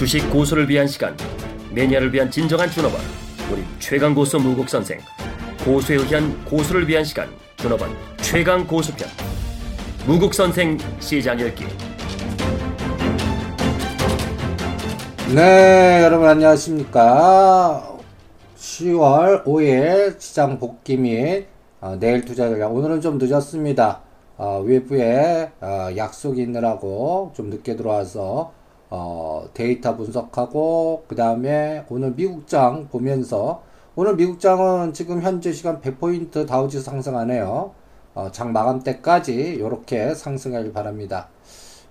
주식 고수를 위한 시간, 매니아를 위한 진정한 준업원, 우리 최강 고수 무국 선생, 고수에 의한 고수를 위한 시간, 준업원 최강 고수편, 무국 선생 시장 열기. 네, 여러분 안녕하십니까? 10월 5일 시장 복귀 및 내일 투자 전략. 오늘은 좀 늦었습니다. 외부에 약속이 있느라고 좀 늦게 들어와서 데이터 분석하고 그 다음에 오늘 미국장 보면서, 오늘 미국장은 지금 현재 시간 100포인트 다우지수 상승하네요. 장 마감 때까지 이렇게 상승하길 바랍니다.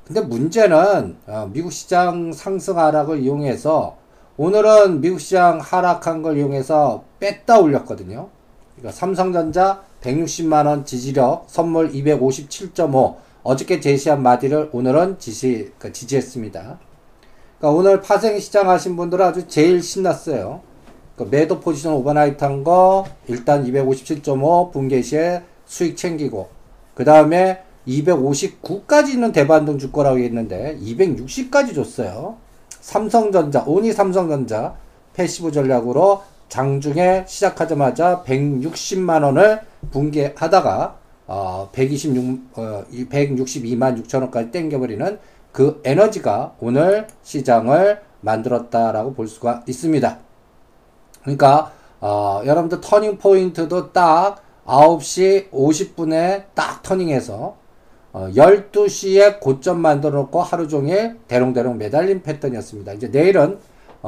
근데 문제는 미국 시장 상승 하락을 이용해서, 오늘은 미국 시장 하락한 걸 이용해서 뺐다 올렸거든요. 그러니까 삼성전자 160만원 지지력, 선물 257.5, 어저께 제시한 마디를 오늘은 지지했습니다. 그러니까 오늘 파생 시장 하신 분들은 아주 제일 신났어요. 그러니까 매도 포지션 오버나이트 한 거, 일단 257.5 분개시에 수익 챙기고, 그 다음에 259까지 있는 대반등 줄 거라고 했는데, 260까지 줬어요. 삼성전자, 오니 삼성전자, 패시브 전략으로 장중에 시작하자마자 160만원을 붕괴하다가 162만 6천원까지 땡겨버리는 그 에너지가 오늘 시장을 만들었다라고 볼 수가 있습니다. 그러니까 여러분들 터닝포인트도 딱 9시 50분에 딱 터닝해서 12시에 고점 만들어 놓고 하루종일 대롱대롱 매달린 패턴이었습니다. 이제 내일은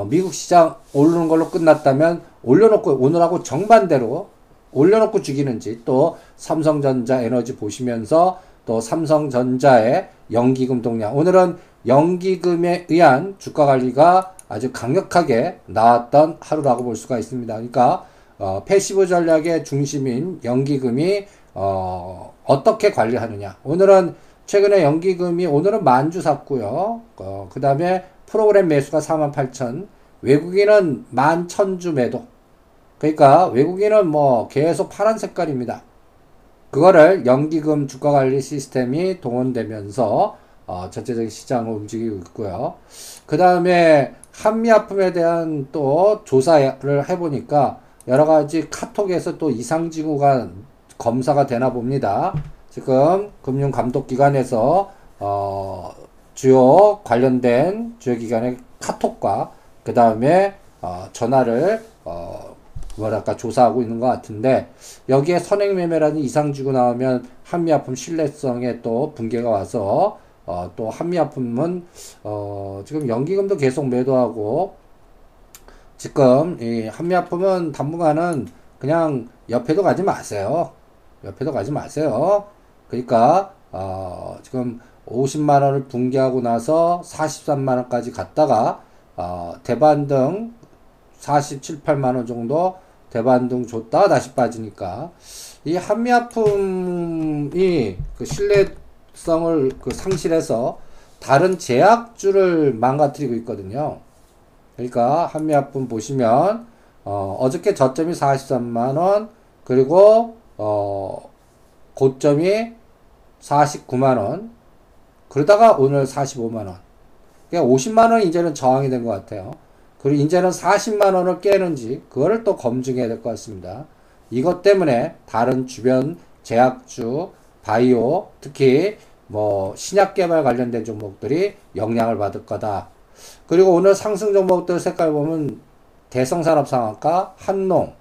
미국 시장 오르는 걸로 끝났다면 올려놓고, 오늘하고 정반대로 올려놓고 죽이는지, 또 삼성전자 에너지 보시면서 또 삼성전자의 연기금 동향, 오늘은 연기금에 의한 주가 관리가 아주 강력하게 나왔던 하루라고 볼 수가 있습니다. 그러니까 패시브 전략의 중심인 연기금이 어떻게 관리하느냐. 오늘은 최근에 연기금이 오늘은 10,000주 샀고요. 그 다음에 프로그램 매수가 48,000, 외국인은 11,000주 매도. 그러니까 외국인은 뭐 계속 파란 색깔입니다. 그거를 연기금 주가관리 시스템이 동원되면서 전체적인 시장을 움직이고 있고요. 그 다음에 한미약품에 대한 또 조사를 해보니까 여러가지 카톡에서 또 이상징후가 검사가 되나 봅니다. 지금 금융감독기관에서 주요 관련된 주요 기관의 카톡과 그 다음에 전화를 조사하고 있는 것 같은데, 여기에 선행매매라는 이상지구 나오면 한미약품 신뢰성에 또 붕괴가 와서 또 한미약품은 지금 연기금도 계속 매도하고, 지금 이 한미약품은 당분간은 그냥 옆에도 가지 마세요. 그러니까 지금 50만원을 붕괴하고 나서 43만원까지 갔다가 대반등 47,8만원 정도 대반등 줬다가 다시 빠지니까, 이 한미약품이 그 신뢰성을 상실해서 다른 제약주를 망가뜨리고 있거든요. 그러니까 한미약품 보시면 어저께 저점이 43만원, 그리고 고점이 49만원, 그러다가 오늘 45만원, 그러니까 50만원 이제는 저항이 된 것 같아요. 그리고 이제는 40만원을 깨는지 그거를 또 검증해야 될 것 같습니다. 이것 때문에 다른 주변 제약주, 바이오, 특히 뭐 신약 개발 관련된 종목들이 영향을 받을 거다. 그리고 오늘 상승 종목들 색깔 보면 대성산업상학과, 한농,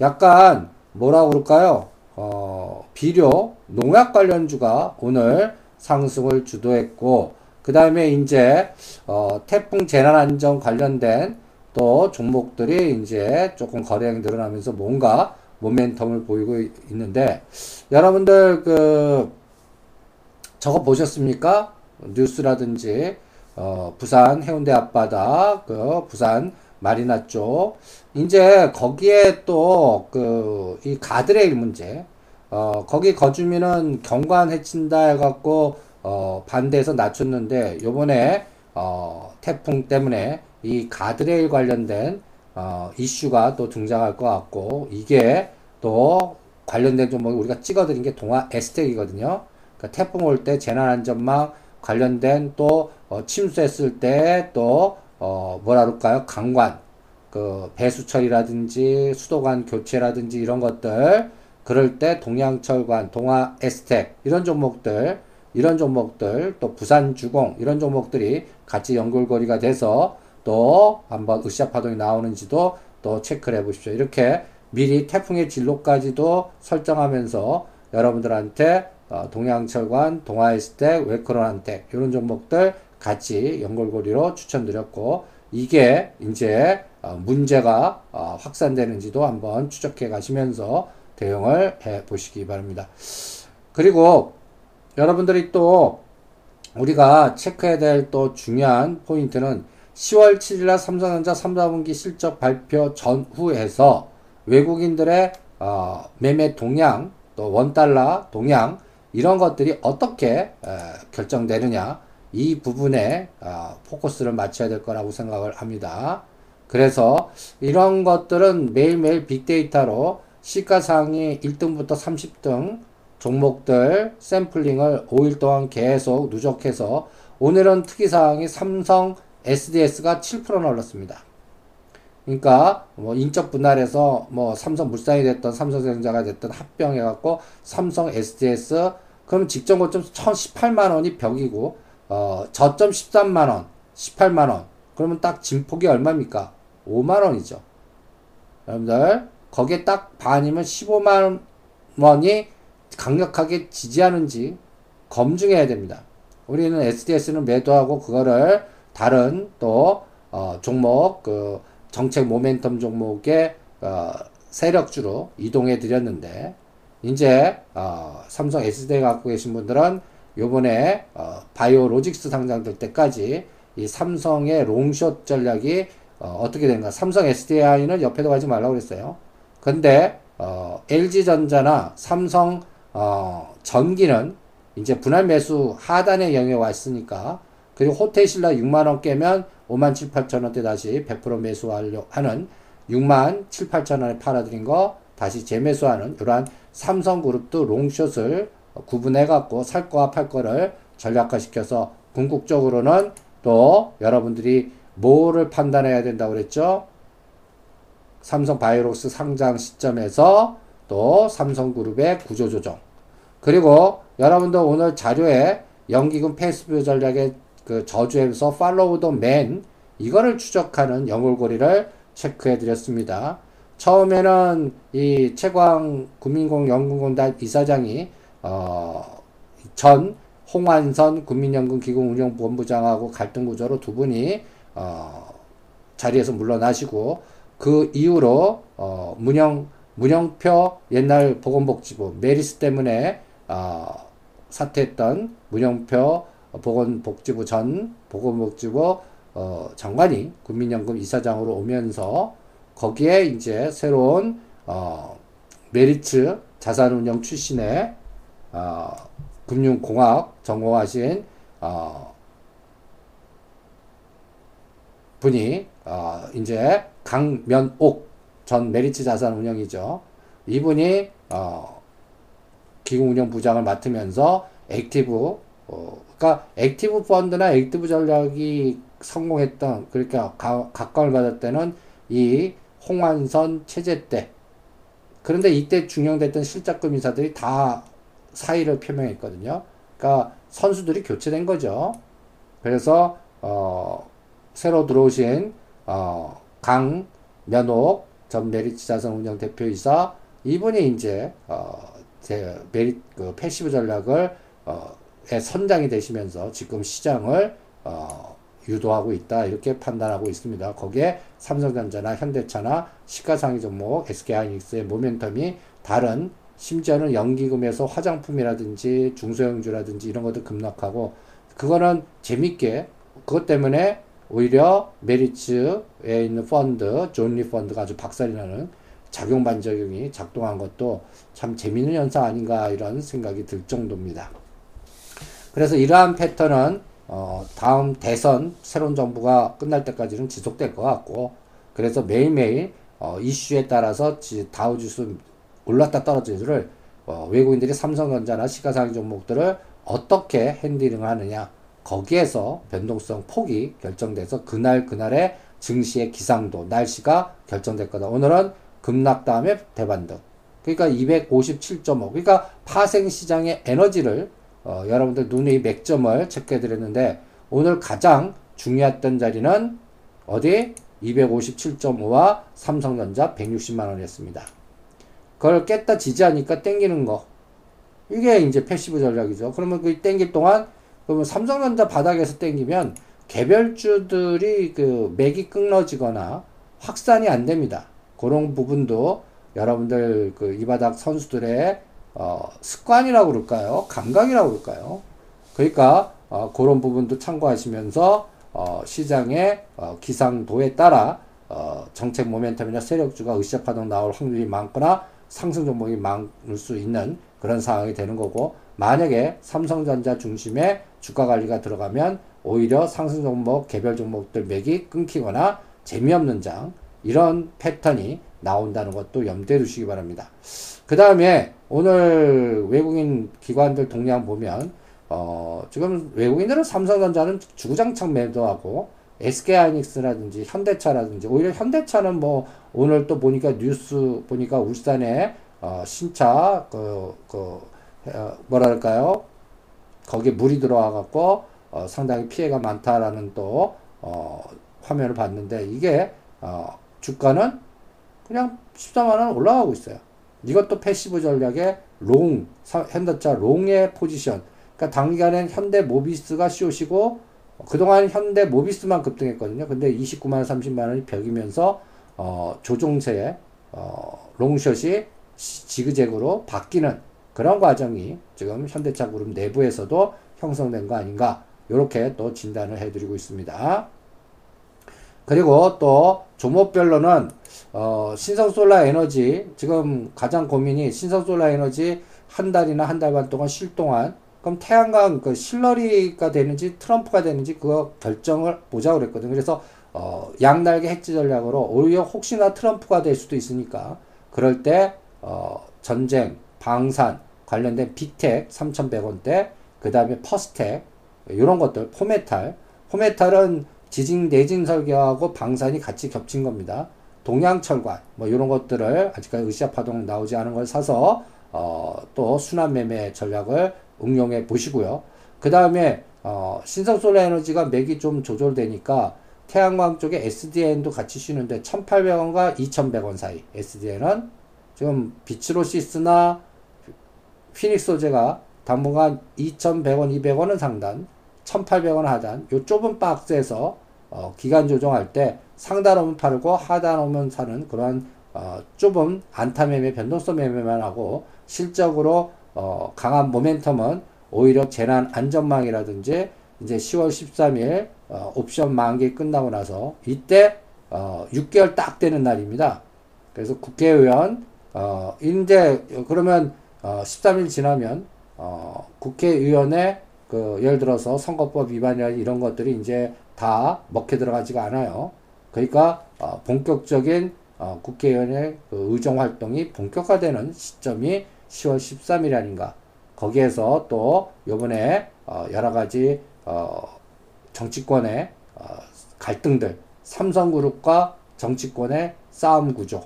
약간 뭐라고 그럴까요? 비료, 농약 관련주가 오늘 상승을 주도했고, 그 다음에 이제 태풍 재난안전 관련된 또 종목들이 이제 조금 거래량이 늘어나면서 뭔가 모멘텀을 보이고 있는데, 여러분들 저거 보셨습니까? 뉴스라든지 부산 해운대 앞바다, 부산 마리나 쪽, 이제 거기에 또 이 가드레일 문제, 거기 거주민은 경관 해친다 해갖고 반대해서 낮췄는데, 요번에 태풍 때문에 이 가드레일 관련된 이슈가 또 등장할 것 같고, 이게 또 관련된 종목이 우리가 찍어드린 게 동아 에스텍이거든요. 그러니까 태풍 올 때 재난안전망 관련된 또 침수했을 때 또 뭐라 그럴까요? 강관, 그 배수철이라든지 수도관 교체라든지 이런 것들, 그럴 때 동양철관, 동아에스텍 이런 종목들, 또 부산주공 이런 종목들이 같이 연결고리가 돼서 또 한번 으쌰파동이 나오는지도 또 체크를 해 보십시오. 이렇게 미리 태풍의 진로까지도 설정하면서 여러분들한테 동양철관, 동아에스텍, 웨크론한텍 이런 종목들 같이 연결고리로 추천드렸고, 이게 이제 문제가 확산되는지도 한번 추적해 가시면서 대응을 해 보시기 바랍니다. 그리고 여러분들이 또 우리가 체크해야 될 또 중요한 포인트는 10월 7일날 삼성전자 3, 4분기 실적 발표 전후에서 외국인들의 매매 동향, 또 원달러 동향 이런 것들이 어떻게 결정되느냐, 이 부분에 포커스를 맞춰야 될 거라고 생각을 합니다. 그래서 이런 것들은 매일매일 빅데이터로 시가상위 1등부터 30등 종목들 샘플링을 5일 동안 계속 누적해서 오늘은 특이사항이 삼성 SDS가 7% 올랐습니다. 그러니까 뭐 인적 분할에서 뭐 삼성물산이 됐던 삼성전자가 됐던 합병해갖고 삼성 SDS, 그럼 직전 고점 1,018만원이 벽이고 저점 13만원, 18만원, 그러면 딱 진폭이 얼마입니까? 5만원이죠. 여러분들 거기에 딱 반이면 15만원이 강력하게 지지하는지 검증해야 됩니다. 우리는 SDS는 매도하고 그거를 다른 또 종목, 그 정책 모멘텀 종목의 세력주로 이동해 드렸는데, 이제 삼성 SDS 갖고 계신 분들은 요번에 바이오로직스 상장될 때까지 이 삼성의 롱숏 전략이 어떻게 되는가. 삼성 SDI는 옆에도 가지 말라고 그랬어요. 근데 LG전자나 삼성 전기는 이제 분할 매수 하단의 영역에 왔으니까, 그리고 호텔신라 6만원 깨면 57,800원대 다시 100% 매수하는 67,800원에 팔아드린 거 다시 재매수하는 이러한 삼성그룹도 롱숏을 구분해갖고 살 거와 팔 거를 전략화시켜서 궁극적으로는 또 여러분들이 뭐를 판단해야 된다고 그랬죠? 삼성 바이오로직스 상장 시점에서 또 삼성그룹의 구조조정, 그리고 여러분들 오늘 자료에 연기금 패스뷰 전략의 그 저주에서 팔로우 더 맨 이거를 추적하는 연골고리를 체크해 드렸습니다. 처음에는 이 최광 국민연금공단 이사장이 전 홍완선 국민연금기금운용본부장하고 갈등구조로 두 분이 자리에서 물러나시고, 그 이후로 문영표 옛날 보건복지부 메리스 때문에 사퇴했던 문영표 보건복지부 전 보건복지부 장관이 국민연금 이사장으로 오면서 거기에 이제 새로운 메리츠 자산운용 출신의 금융공학 전공하신 분이 이제 강면옥 전 메리츠 자산운용이죠. 이분이 기금운용부장을 맡으면서 액티브, 그러니까 액티브 펀드나 액티브 전략이 성공했던, 그러니까 각광을 받았다는 이 홍완선 체제 때, 그런데 이때 중용됐던 실적금 인사들이 다 사의를 표명했거든요. 그러니까 선수들이 교체된 거죠. 그래서 새로 들어오신 강면옥 전 메리츠 자산운용 대표이사, 이분이 이제 그 패시브 전략을 선장이 되시면서 지금 시장을 유도하고 있다, 이렇게 판단하고 있습니다. 거기에 삼성전자나 현대차나 시가상위 종목 SK하이닉스의 모멘텀이 다른, 심지어는 연기금에서 화장품이라든지 중소형주라든지 이런 것도 급락하고, 그거는 재밌게 그것 때문에 오히려 메리츠에 있는 펀드, 존리 펀드가 아주 박살이나는 작용반작용이 작동한 것도 참 재미있는 현상 아닌가, 이런 생각이 들 정도입니다. 그래서 이러한 패턴은 다음 대선 새로운 정부가 끝날 때까지는 지속될 것 같고, 그래서 매일매일 이슈에 따라서 다우지수 올랐다 떨어지기를 외국인들이 삼성전자나 시가상위 종목들을 어떻게 핸들링 하느냐, 거기에서 변동성 폭이 결정돼서 그날의 증시의 기상도, 날씨가 결정될 거다. 오늘은 급락 다음에 대반등. 그러니까 257.5. 그러니까 파생시장의 에너지를 여러분들 눈의 맥점을 체크해드렸는데, 오늘 가장 중요했던 자리는 어디? 257.5와 삼성전자 160만원이었습니다. 그걸 깼다 지지하니까 땡기는 거. 이게 이제 패시브 전략이죠. 그러면 그 땡길 동안, 그러면 삼성전자 바닥에서 땡기면 개별주들이 그 맥이 끊어지거나 확산이 안 됩니다. 그런 부분도 여러분들 그 이 바닥 선수들의 습관이라고 그럴까요? 감각이라고 그럴까요? 그러니까 그런 부분도 참고하시면서 시장의 기상도에 따라 정책 모멘텀이나 세력주가 으쌰 파동 나올 확률이 많거나 상승 종목이 많을 수 있는 그런 상황이 되는 거고, 만약에 삼성전자 중심의 주가 관리가 들어가면 오히려 상승 종목, 개별 종목들 맥이 끊기거나 재미없는 장, 이런 패턴이 나온다는 것도 염두에 두시기 바랍니다. 그 다음에 오늘 외국인 기관들 동향 보면 지금 외국인들은 삼성전자는 주구장창 매도하고 SK하이닉스라든지 현대차라든지, 오히려 현대차는 뭐 오늘 또 보니까 뉴스 보니까 울산에 신차 뭐랄까요, 거기에 물이 들어와 갖고 상당히 피해가 많다라는 또 화면을 봤는데, 이게 주가는 그냥 14만원 올라가고 있어요. 이것도 패시브 전략의 롱, 현대차 롱의 포지션. 그러니까 단기간엔 현대 모비스가 COC고 그동안 현대 모비스만 급등했거든요. 근데 29만원 30만원이 벽이면서 조종세에 롱숏이 지그재그로 바뀌는 그런 과정이 지금 현대차 그룹 내부에서도 형성된 거 아닌가, 이렇게 또 진단을 해드리고 있습니다. 그리고 또 종목별로는 신성솔라에너지, 지금 가장 고민이 신성솔라에너지 한 달이나 한 달 반 동안 쉴 동안, 그럼 태양광 그 실러리가 되는지 트럼프가 되는지 그거 결정을 보자고 그랬거든요. 그래서 양날개 핵지 전략으로 오히려 혹시나 트럼프가 될 수도 있으니까 그럴 때 전쟁, 방산 관련된 빅텍 3,100원대, 그 다음에 퍼스텍 이런 것들, 포메탈은 지진 내진 설계하고 방산이 같이 겹친 겁니다. 동양철관 뭐 이런 것들을 아직까지 으쌰 파동 나오지 않은 걸 사서 또 순환 매매 전략을 응용해 보시고요. 그 다음에 신성솔라에너지가 맥이 좀 조절되니까 태양광 쪽에 SDN도 같이 쉬는데 1,800원과 2,100원 사이, SDN은 지금 비츠로시스나 피닉스 소재가 당분간 2,100원, 200원은 상단, 1,800원 하단, 요 좁은 박스에서 기간 조정할 때 상단 오면 팔고 하단 오면 사는 그런 좁은 안타 매매, 변동성 매매만 하고, 실적으로 강한 모멘텀은 오히려 재난 안전망이라든지 이제 10월 13일 옵션 만기 끝나고 나서 이때 6개월 딱 되는 날입니다. 그래서 국회의원 이제 그러면 13일 지나면 국회의원의 그 예를 들어서 선거법 위반이나 이런 것들이 이제 다 먹혀 들어가지가 않아요. 그러니까 본격적인 국회의원의 그 의정 활동이 본격화되는 시점이 10월 13일 아닌가. 거기에서 또 요번에 여러가지 정치권의 갈등들, 삼성그룹과 정치권의 싸움구조,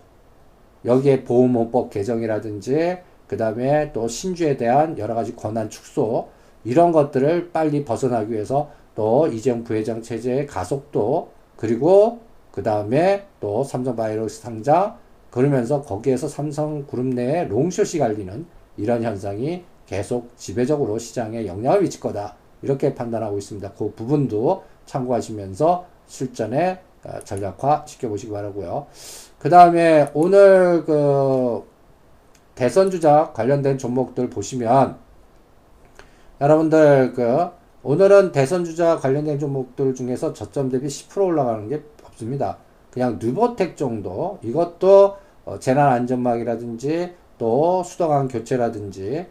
여기에 보호문법 개정이라든지 그 다음에 또 신주에 대한 여러가지 권한 축소, 이런 것들을 빨리 벗어나기 위해서 또 이재용 부회장 체제의 가속도, 그리고 그 다음에 또 삼성바이오로직스 상장, 그러면서 거기에서 삼성그룹 내에 롱숏이 갈리는 이런 현상이 계속 지배적으로 시장에 영향을 미칠 거다, 이렇게 판단하고 있습니다. 그 부분도 참고하시면서 실전에 전략화 시켜보시기 바라고요. 그 다음에 오늘 그 대선 주자 관련된 종목들 보시면, 여러분들 오늘은 대선 주자 관련된 종목들 중에서 저점 대비 10% 올라가는 게 없습니다. 그냥 뉴보텍 정도, 이것도 재난안전망이라든지 또 수도관 교체라든지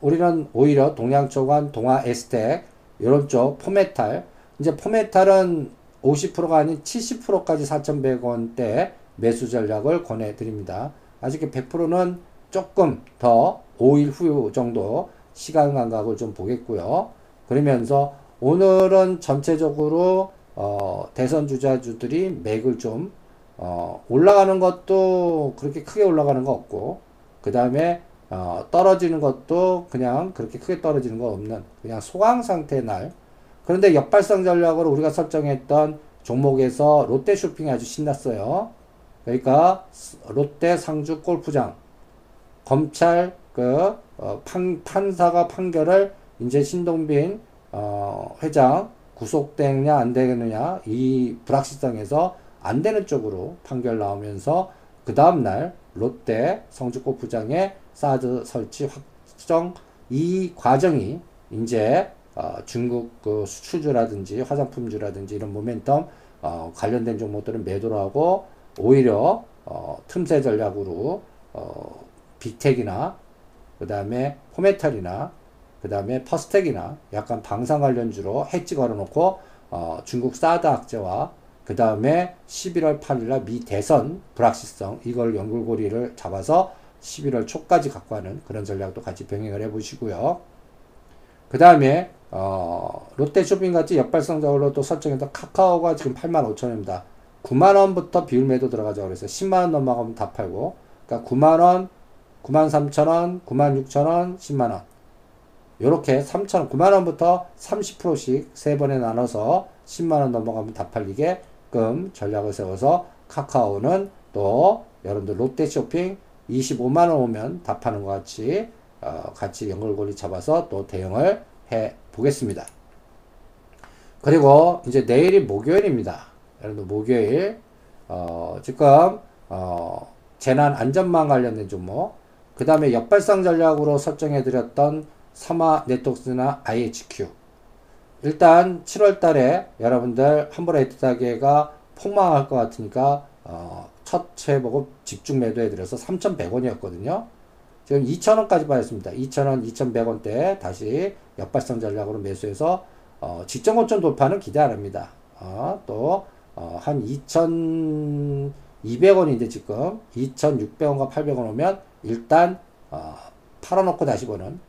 우리는 오히려 동양초관, 동아에스텍 이런 쪽, 포메탈, 이제 포메탈은 50%가 아닌 70%까지 4,100원대 매수 전략을 권해드립니다. 아직 100%는 조금 더 5일 후 정도 시간 간격을 좀 보겠고요. 그러면서 오늘은 전체적으로 대선 주자주들이 맥을 좀 올라가는 것도 그렇게 크게 올라가는 거 없고, 그 다음에 떨어지는 것도 그냥 그렇게 크게 떨어지는 거 없는 그냥 소강 상태의 날. 그런데 역발상 전략으로 우리가 설정했던 종목에서 롯데 쇼핑이 아주 신났어요. 그러니까 롯데 상주 골프장, 검찰 그 판사가 판결을 이제 신동빈 회장 구속되느냐 안 되느냐 이 불확실성에서 안 되는 쪽으로 판결 나오면서 그 다음날 롯데 성주 골프장에 사드 설치 확정, 이 과정이 이제 중국 그 수출주라든지 화장품주라든지 이런 모멘텀 관련된 종목들은 매도를 하고, 오히려 틈새 전략으로 빅텍이나 그 다음에 포메탈이나 그 다음에 퍼스텍이나 약간 방산 관련주로 헷지 걸어놓고 중국 사드 악재와 그 다음에 11월 8일날 미 대선 불확실성, 이걸 연결고리를 잡아서 11월 초까지 갖고 가는 그런 전략도 같이 병행을 해 보시고요. 그 다음에 롯데 쇼핑같이 역발상적으로 또 설정했던 카카오가 지금 85,000원입니다 9만원부터 비율 매도 들어가자고 그래서 10만원 넘어가면 다 팔고, 그러니까 9만원, 93,000원, 96,000원, 10만원 요렇게 3,000원, 9만원부터 30%씩 세 번에 나눠서 10만원 넘어가면 다 팔리게끔 전략을 세워서, 카카오는 또 여러분들 롯데 쇼핑 25만원 오면 다 파는 것 같이 같이 연결고리 잡아서 또 대응을 해 보겠습니다. 그리고 이제 내일이 목요일입니다. 여러분들 목요일 지금 재난 안전망 관련된 종목, 그 다음에 역발상 전략으로 설정해 드렸던 삼화 네트웍스나 IHQ, 일단 7월달에 여러분들 함부로 에트다게가 폭망할 것 같으니까 첫 회복을 집중 매도해 드려서 3,100원이었거든요. 지금 2,000원까지 빠졌습니다. 2,000원, 2,100원대에 다시 역발상 전략으로 매수해서 직전 고점 돌파는 기대 안 합니다. 또 한 2,200원인데 지금 2,600원과 800원 오면 일단 팔아놓고 다시 보는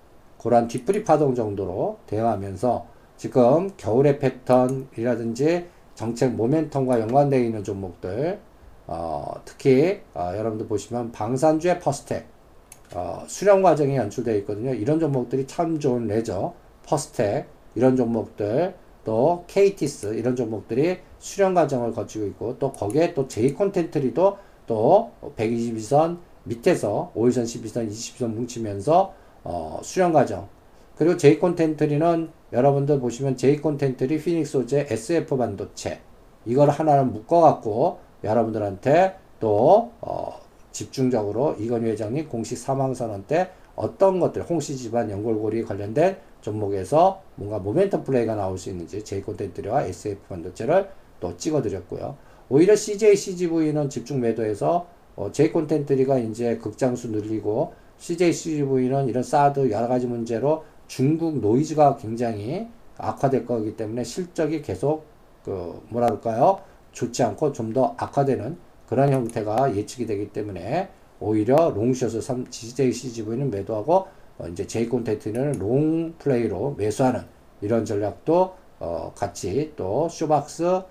그런 뒤풀이 파동 정도로 대응하면서, 지금 겨울의 패턴이라든지 정책 모멘텀과 연관되어 있는 종목들, 특히 여러분들 보시면 방산주의 퍼스텍, 수령 과정이 연출되어 있거든요. 이런 종목들이 참 좋은 레저, 퍼스텍 이런 종목들, 또 KTS 이런 종목들이 수령 과정을 거치고 있고, 또 거기에 또 J콘텐트리도 또 122선 밑에서 5일선, 12선, 20선 뭉치면서 수령 과정. 그리고 J콘텐트리는 여러분들 보시면 J콘텐트리 피닉스 소재 SF 반도체, 이걸 하나를 묶어갖고 여러분들한테 또 집중적으로 이건희 회장님 공식 사망선언 때 어떤 것들, 홍씨 집안 연골고리 관련된 종목에서 뭔가 모멘텀 플레이가 나올 수 있는지 J콘텐트리와 SF 반도체를 또 찍어드렸고요. 오히려 CJ, CGV는 집중 매도해서 J콘텐트리가 이제 극장수 늘리고, CJ, CGV는 이런 사드 여러가지 문제로 중국 노이즈가 굉장히 악화될 거기 때문에 실적이 계속 뭐랄까요, 좋지 않고 좀 더 악화되는 그런 형태가 예측이 되기 때문에 오히려 롱숏을 CJ, CGV는 매도하고 이제 J콘텐트는 롱플레이로 매수하는 이런 전략도 같이, 또 쇼박스,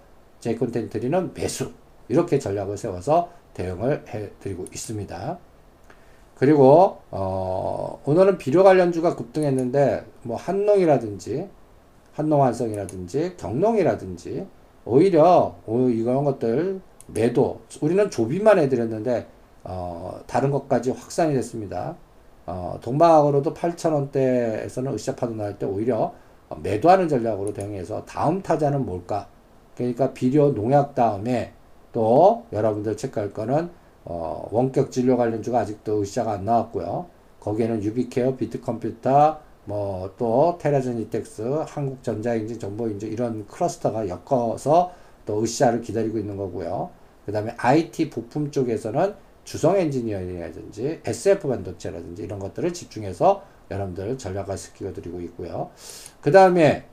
J콘텐트는 매수, 이렇게 전략을 세워서 대응을 해드리고 있습니다. 그리고 오늘은 비료 관련주가 급등했는데 뭐 한농이라든지 한농환성이라든지 경농이라든지 오히려 이런 것들 매도, 우리는 조비만 해드렸는데 다른 것까지 확산이 됐습니다. 동방으로도 8,000원대에서는 으쌰파도 나올 때 오히려 매도하는 전략으로 대응해서, 다음 타자는 뭘까, 그러니까 비료 농약 다음에 또 여러분들 체크할 거는 원격 진료 관련주가 아직도 으쌰가 안 나왔고요. 거기에는 유비케어, 비트컴퓨터, 뭐 또 테라젠이텍스, 한국전자인증, 정보인증 이런 클러스터가 엮어서 또 으쌰를 기다리고 있는 거고요. 그 다음에 IT 부품 쪽에서는 주성 엔지니어링이라든지 SF 반도체라든지 이런 것들을 집중해서 여러분들 전략을 시켜드리고 있고요. 그 다음에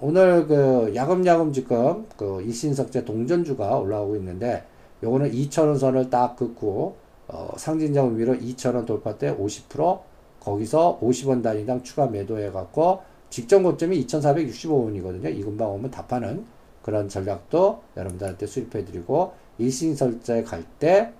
오늘 그 야금야금 지금 그 이신석재 동전주가 올라오고 있는데, 요거는 2,000원 선을 딱 긋고 상진장 위로 2,000원 돌파 때 50%, 거기서 50원 단위당 추가 매도해 갖고 직전 고점이 2465원이거든요. 이 근방 오면 다 파는 그런 전략도 여러분들한테 수립해드리고, 일신설자에 갈 때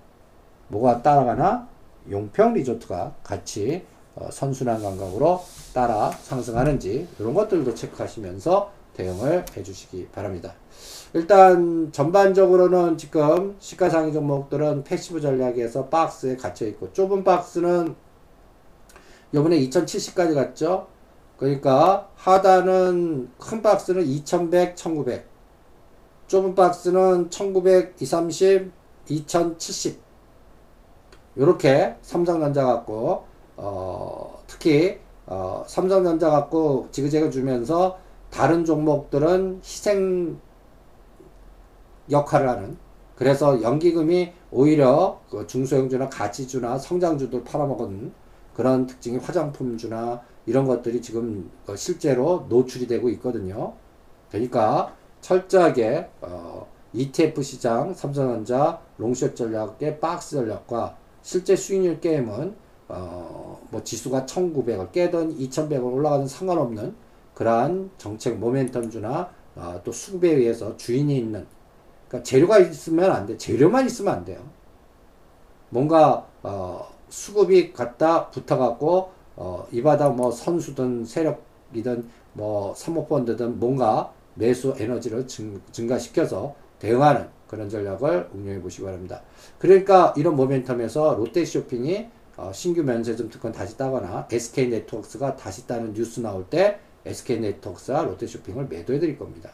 뭐가 따라가나? 용평리조트가 같이 선순환 감각으로 따라 상승하는지 이런 것들도 체크하시면서 대응을 해주시기 바랍니다. 일단 전반적으로는 지금 시가상위 종목들은 패시브 전략에서 박스에 갇혀있고, 좁은 박스는 요번에 2070까지 갔죠. 그러니까 하단은, 큰 박스는 2100, 1900, 좁은 박스는 1900, 230, 2070 요렇게 삼성전자 갖고 특히 삼성전자 갖고 지그재그 주면서 다른 종목들은 희생 역할을 하는, 그래서 연기금이 오히려 그 중소형주나 가치주나 성장주들 팔아먹은 그런 특징이, 화장품주나 이런 것들이 지금 실제로 노출이 되고 있거든요. 그러니까 철저하게 ETF 시장, 삼성전자, 롱숏 전략의 박스 전략과 실제 수익률 게임은 뭐 지수가 1900을 깨든 2100을 올라가든 상관없는 그러한 정책 모멘텀주나 또 수급에 의해서 주인이 있는, 그러니까 재료가 있으면 안 돼. 재료만 있으면 안 돼요. 뭔가 수급이 갖다 붙어갖고 이 바닥 뭐 선수든 세력이든 뭐 사모펀드든 뭔가 매수 에너지를 증가시켜서 대응하는 그런 전략을 응용해 보시기 바랍니다. 그러니까 이런 모멘텀에서 롯데쇼핑이 신규 면세점 특권 다시 따거나 SK네트워크가 다시 따는 뉴스 나올 때 SK네트워크와 롯데쇼핑을 매도해 드릴 겁니다.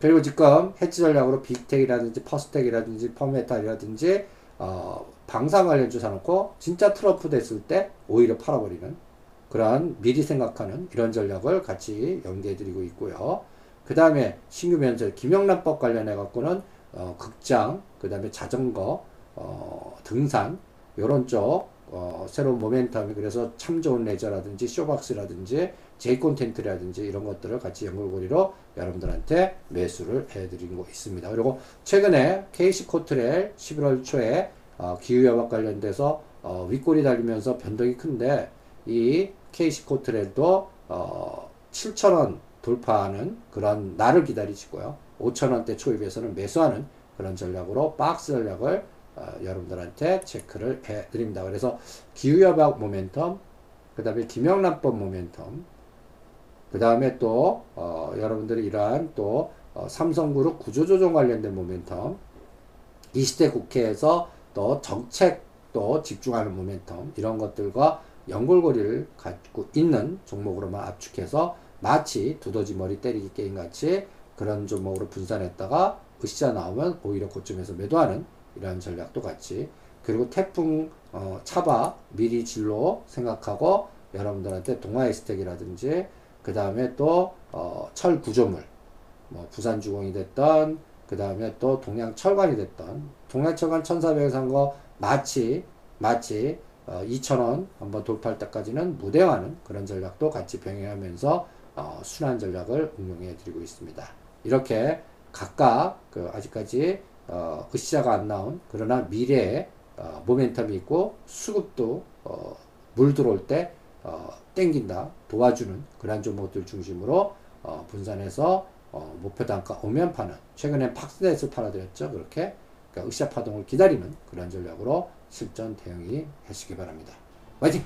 그리고 지금 해치 전략으로 빅텍이라든지 퍼스텍이라든지 펌메탈이라든지 방산 관련주 사놓고 진짜 트러프 됐을 때 오히려 팔아버리는 그러한 미리 생각하는 이런 전략을 같이 연계해 드리고 있고요. 그 다음에 신규 면세 김영란법 관련해 갖고는 극장, 그 다음에 자전거, 등산 요런 쪽 새로운 모멘텀이, 그래서 참 좋은 레저라든지 쇼박스라든지 J콘텐츠라든지 이런 것들을 같이 연결고리로 여러분들한테 매수를 해드리고 있습니다. 그리고 최근에 KC코트렐 11월 초에 기후협약 관련돼서 윗골이 달리면서 변동이 큰데, 이 KC코트렐도 7,000원 돌파하는 그런 날을 기다리시고요, 5,000원대 초입에서는 매수하는 그런 전략으로 박스 전략을 여러분들한테 체크를 해 드립니다. 그래서 기후협약 모멘텀, 그 다음에 김영란법 모멘텀, 그 다음에 또 여러분들이 이러한 또 삼성그룹 구조조정 관련된 모멘텀, 20대 국회에서 또 정책 또 집중하는 모멘텀, 이런 것들과 연골고리를 갖고 있는 종목으로만 압축해서 마치 두더지 머리 때리기 게임같이 그런 종목으로 분산했다가 으쌰 나오면 오히려 고점에서 매도하는 이런 전략도 같이, 그리고 태풍 차바 미리 진로 생각하고 여러분들한테 동아에스텍이라든지 그 다음에 또 철 구조물, 뭐 부산 주공이 됐던, 그 다음에 또 동양철관이 됐던, 동양철관 1400에 산 거 마치 2000원 한번 돌파할 때까지는 무대하는 그런 전략도 같이 병행하면서 순환 전략을 응용해 드리고 있습니다. 이렇게 각각 아직까지 으쌰가 안 나온, 그러나 미래에 모멘텀이 있고 수급도 물 들어올 때 땡긴다, 도와주는 그런 종목들 중심으로 분산해서 목표 단가 오면 파는, 최근에 팍스넷을 팔아드렸죠. 그렇게 그러니까 으쌰 파동을 기다리는 그런 전략으로 실전 대응이 하시기 바랍니다. 화이팅!